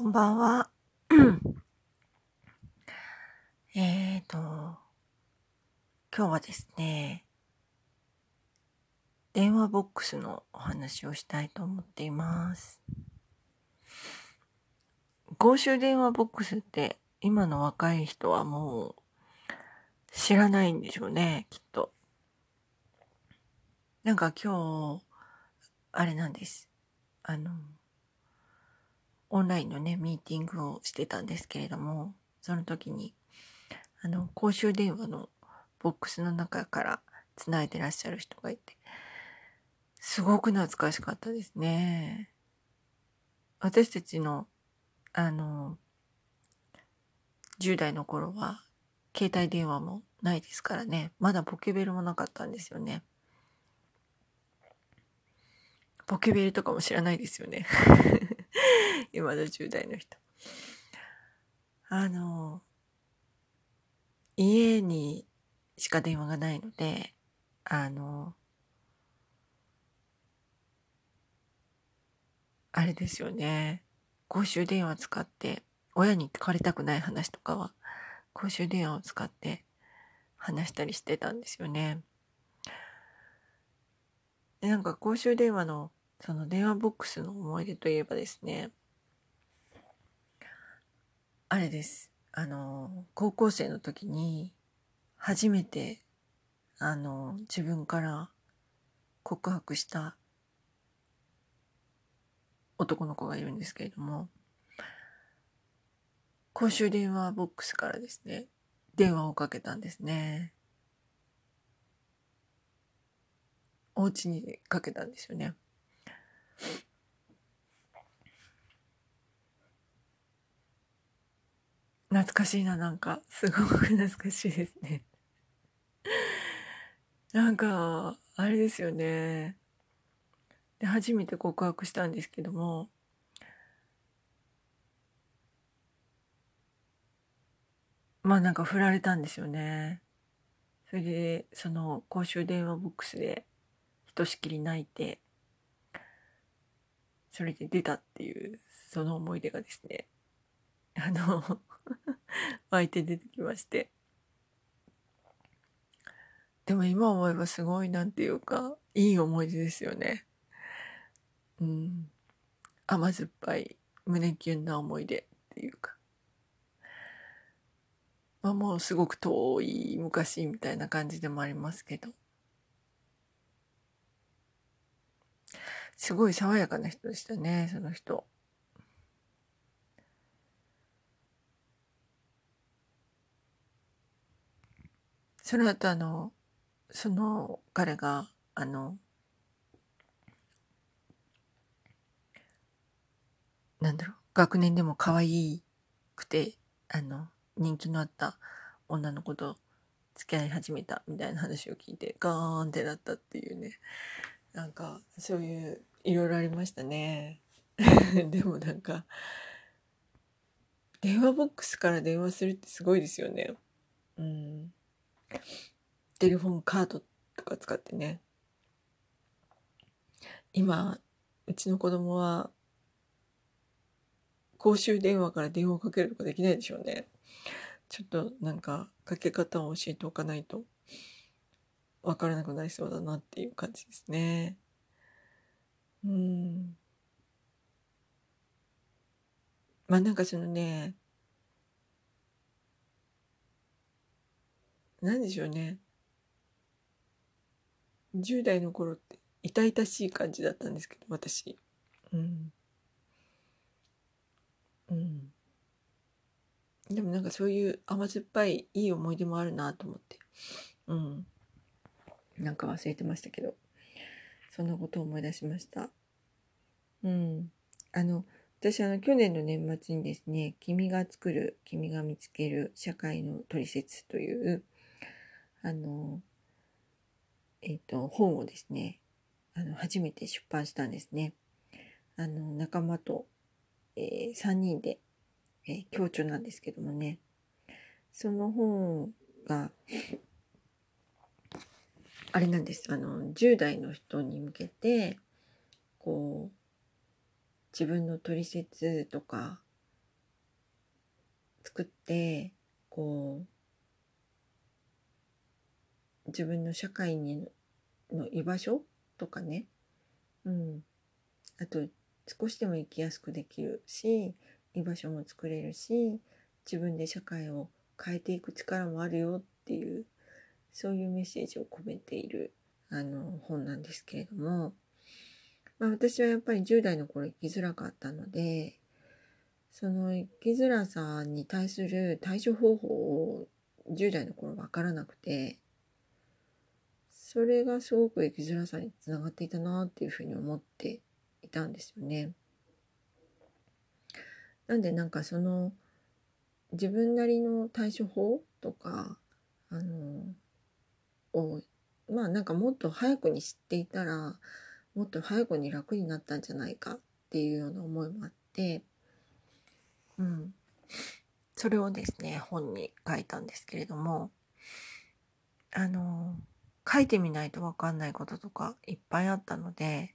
こんばんは。今日はですね、電話ボックスのお話をしたいと思っています。公衆電話ボックスって今の若い人はもう知らないんでしょうね、きっと。なんか今日、あれなんです。オンラインのね、ミーティングをしてたんですけれども、その時に、公衆電話のボックスの中から繋いでらっしゃる人がいて、すごく懐かしかったですね。私たちの、10代の頃は、携帯電話もないですからね、まだポケベルもなかったんですよね。ポケベルとかも知らないですよね。今の10代の人。家にしか電話がないので、あれですよね。公衆電話使って、親に聞かれたくない話とかは、公衆電話を使って話したりしてたんですよね。で、なんか公衆電話の、その電話ボックスの思い出といえばですね、あれです。高校生の時に、初めて、自分から告白した男の子がいるんですけれども、公衆電話ボックスからですね、電話をかけたんですね。お家にかけたんですよね。懐かしいな、なんかすごく懐かしいですね。なんかあれですよね。で、初めて告白したんですけども、まあなんか振られたんですよね。それでその公衆電話ボックスでひとしきり泣いて、それで出たっていうその思い出がですね、湧いて出てきまして、でも今思えばすごいなんていうかいい思い出ですよね。うん、甘酸っぱい胸キュンな思い出っていうか、まあもうすごく遠い昔みたいな感じでもありますけど、すごい爽やかな人でしたね、その人。その後その彼がなんだろう、学年でも可愛くて人気のあった女の子と付き合い始めたみたいな話を聞いてガーンってなったっていうね。なんかそういういろいろありましたね。でもなんか電話ボックスから電話するってすごいですよね。うん。テレフォンカードとか使ってね。今うちの子供は公衆電話から電話をかけるとかできないでしょうね。ちょっとなんかかけ方を教えておかないと分からなくなりそうだなっていう感じですね。まあなんかそのね、なんでしょうね、10代の頃って痛々しい感じだったんですけど、私。でもなんかそういう甘酸っぱいいい思い出もあるなと思って、なんか忘れてましたけど、そんなことを思い出しました。私去年の年末にですね、君が作る、君が見つける社会のトリセツという本をですね、初めて出版したんですね。仲間と、3人で、共著なんですけどもね、その本があれなんです。10代の人に向けてこう自分のトリセツとか作ってこう自分の社会にの居場所とかね、うん、あと少しでも生きやすくできるし、居場所も作れるし、自分で社会を変えていく力もあるよっていう、そういうメッセージを込めている本なんですけれども、まあ、私はやっぱり10代の頃生きづらかったので、その生きづらさに対する対処方法を10代の頃分からなくて、それがすごく生きづらさにつながっていたなっていうふうに思っていたんですよね。なんでなんかその自分なりの対処法とかをまあなんかもっと早くに知っていたらもっと早くに楽になったんじゃないかっていうような思いもあって、うん、それをですね本に書いたんですけれども、書いてみないと分かんないこととかいっぱいあったので、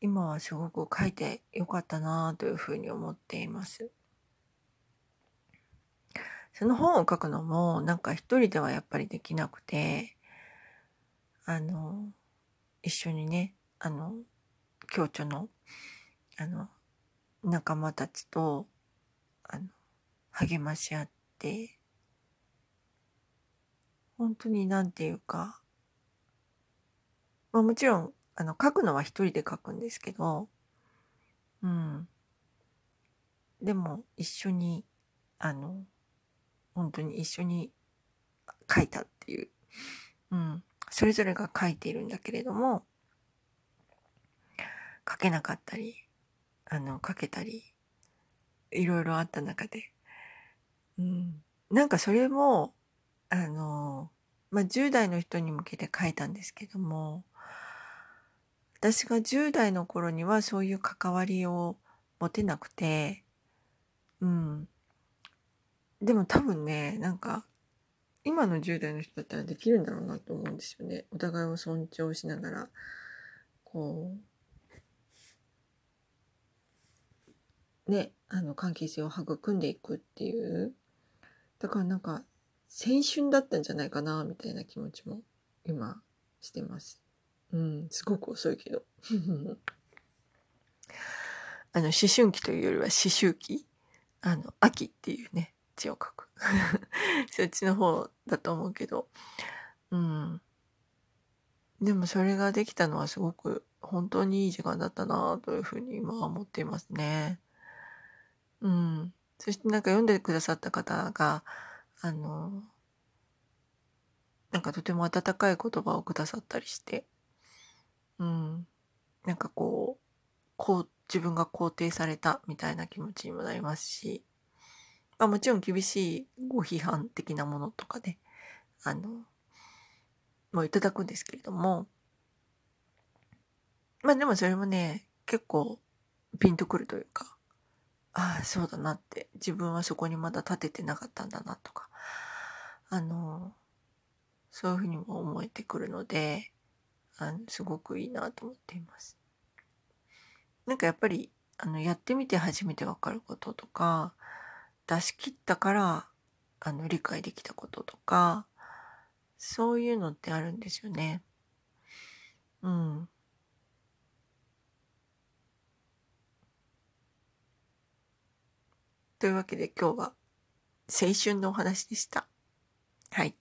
今はすごく書いてよかったなというふうに思っています。その本を書くのもなんか一人ではやっぱりできなくて、一緒にね共著の仲間たちと励まし合って、本当になんていうか、まあ、もちろん書くのは一人で書くんですけど、うん、でも一緒に本当に一緒に書いたっていう、うん、それぞれが書いているんだけれども、書けなかったり書けたりいろいろあった中で、うん、なんかそれもまあ、10代の人に向けて書いたんですけども、私が10代の頃にはそういう関わりを持てなくて、うん、でも多分ねなんか今の10代の人だったらできるんだろうなと思うんですよね。お互いを尊重しながらこうね関係性を育んでいくっていう、だからなんか青春だったんじゃないかなみたいな気持ちも今してます。うん、すごく遅いけど思春期というよりは思春期、秋っていうね字を書くそっちの方だと思うけど、うん、でもそれができたのはすごく本当にいい時間だったなというふうに今は思っていますね。うん、そしてなんか読んでくださった方がなんかとても温かい言葉をくださったりして、うん、なんかこう自分が肯定されたみたいな気持ちにもなりますし、まあ、もちろん厳しいご批判的なものとかねもういただくんですけれども、まあでもそれもね結構ピンとくるというか、ああそうだなって、自分はそこにまだ立ててなかったんだなとかそういうふうにも思えてくるので、すごくいいなと思っています。なんかやっぱりやってみて初めてわかることとか、出し切ったから理解できたこととか、そういうのってあるんですよね。うん。というわけで今日は青春のお話でした。はい。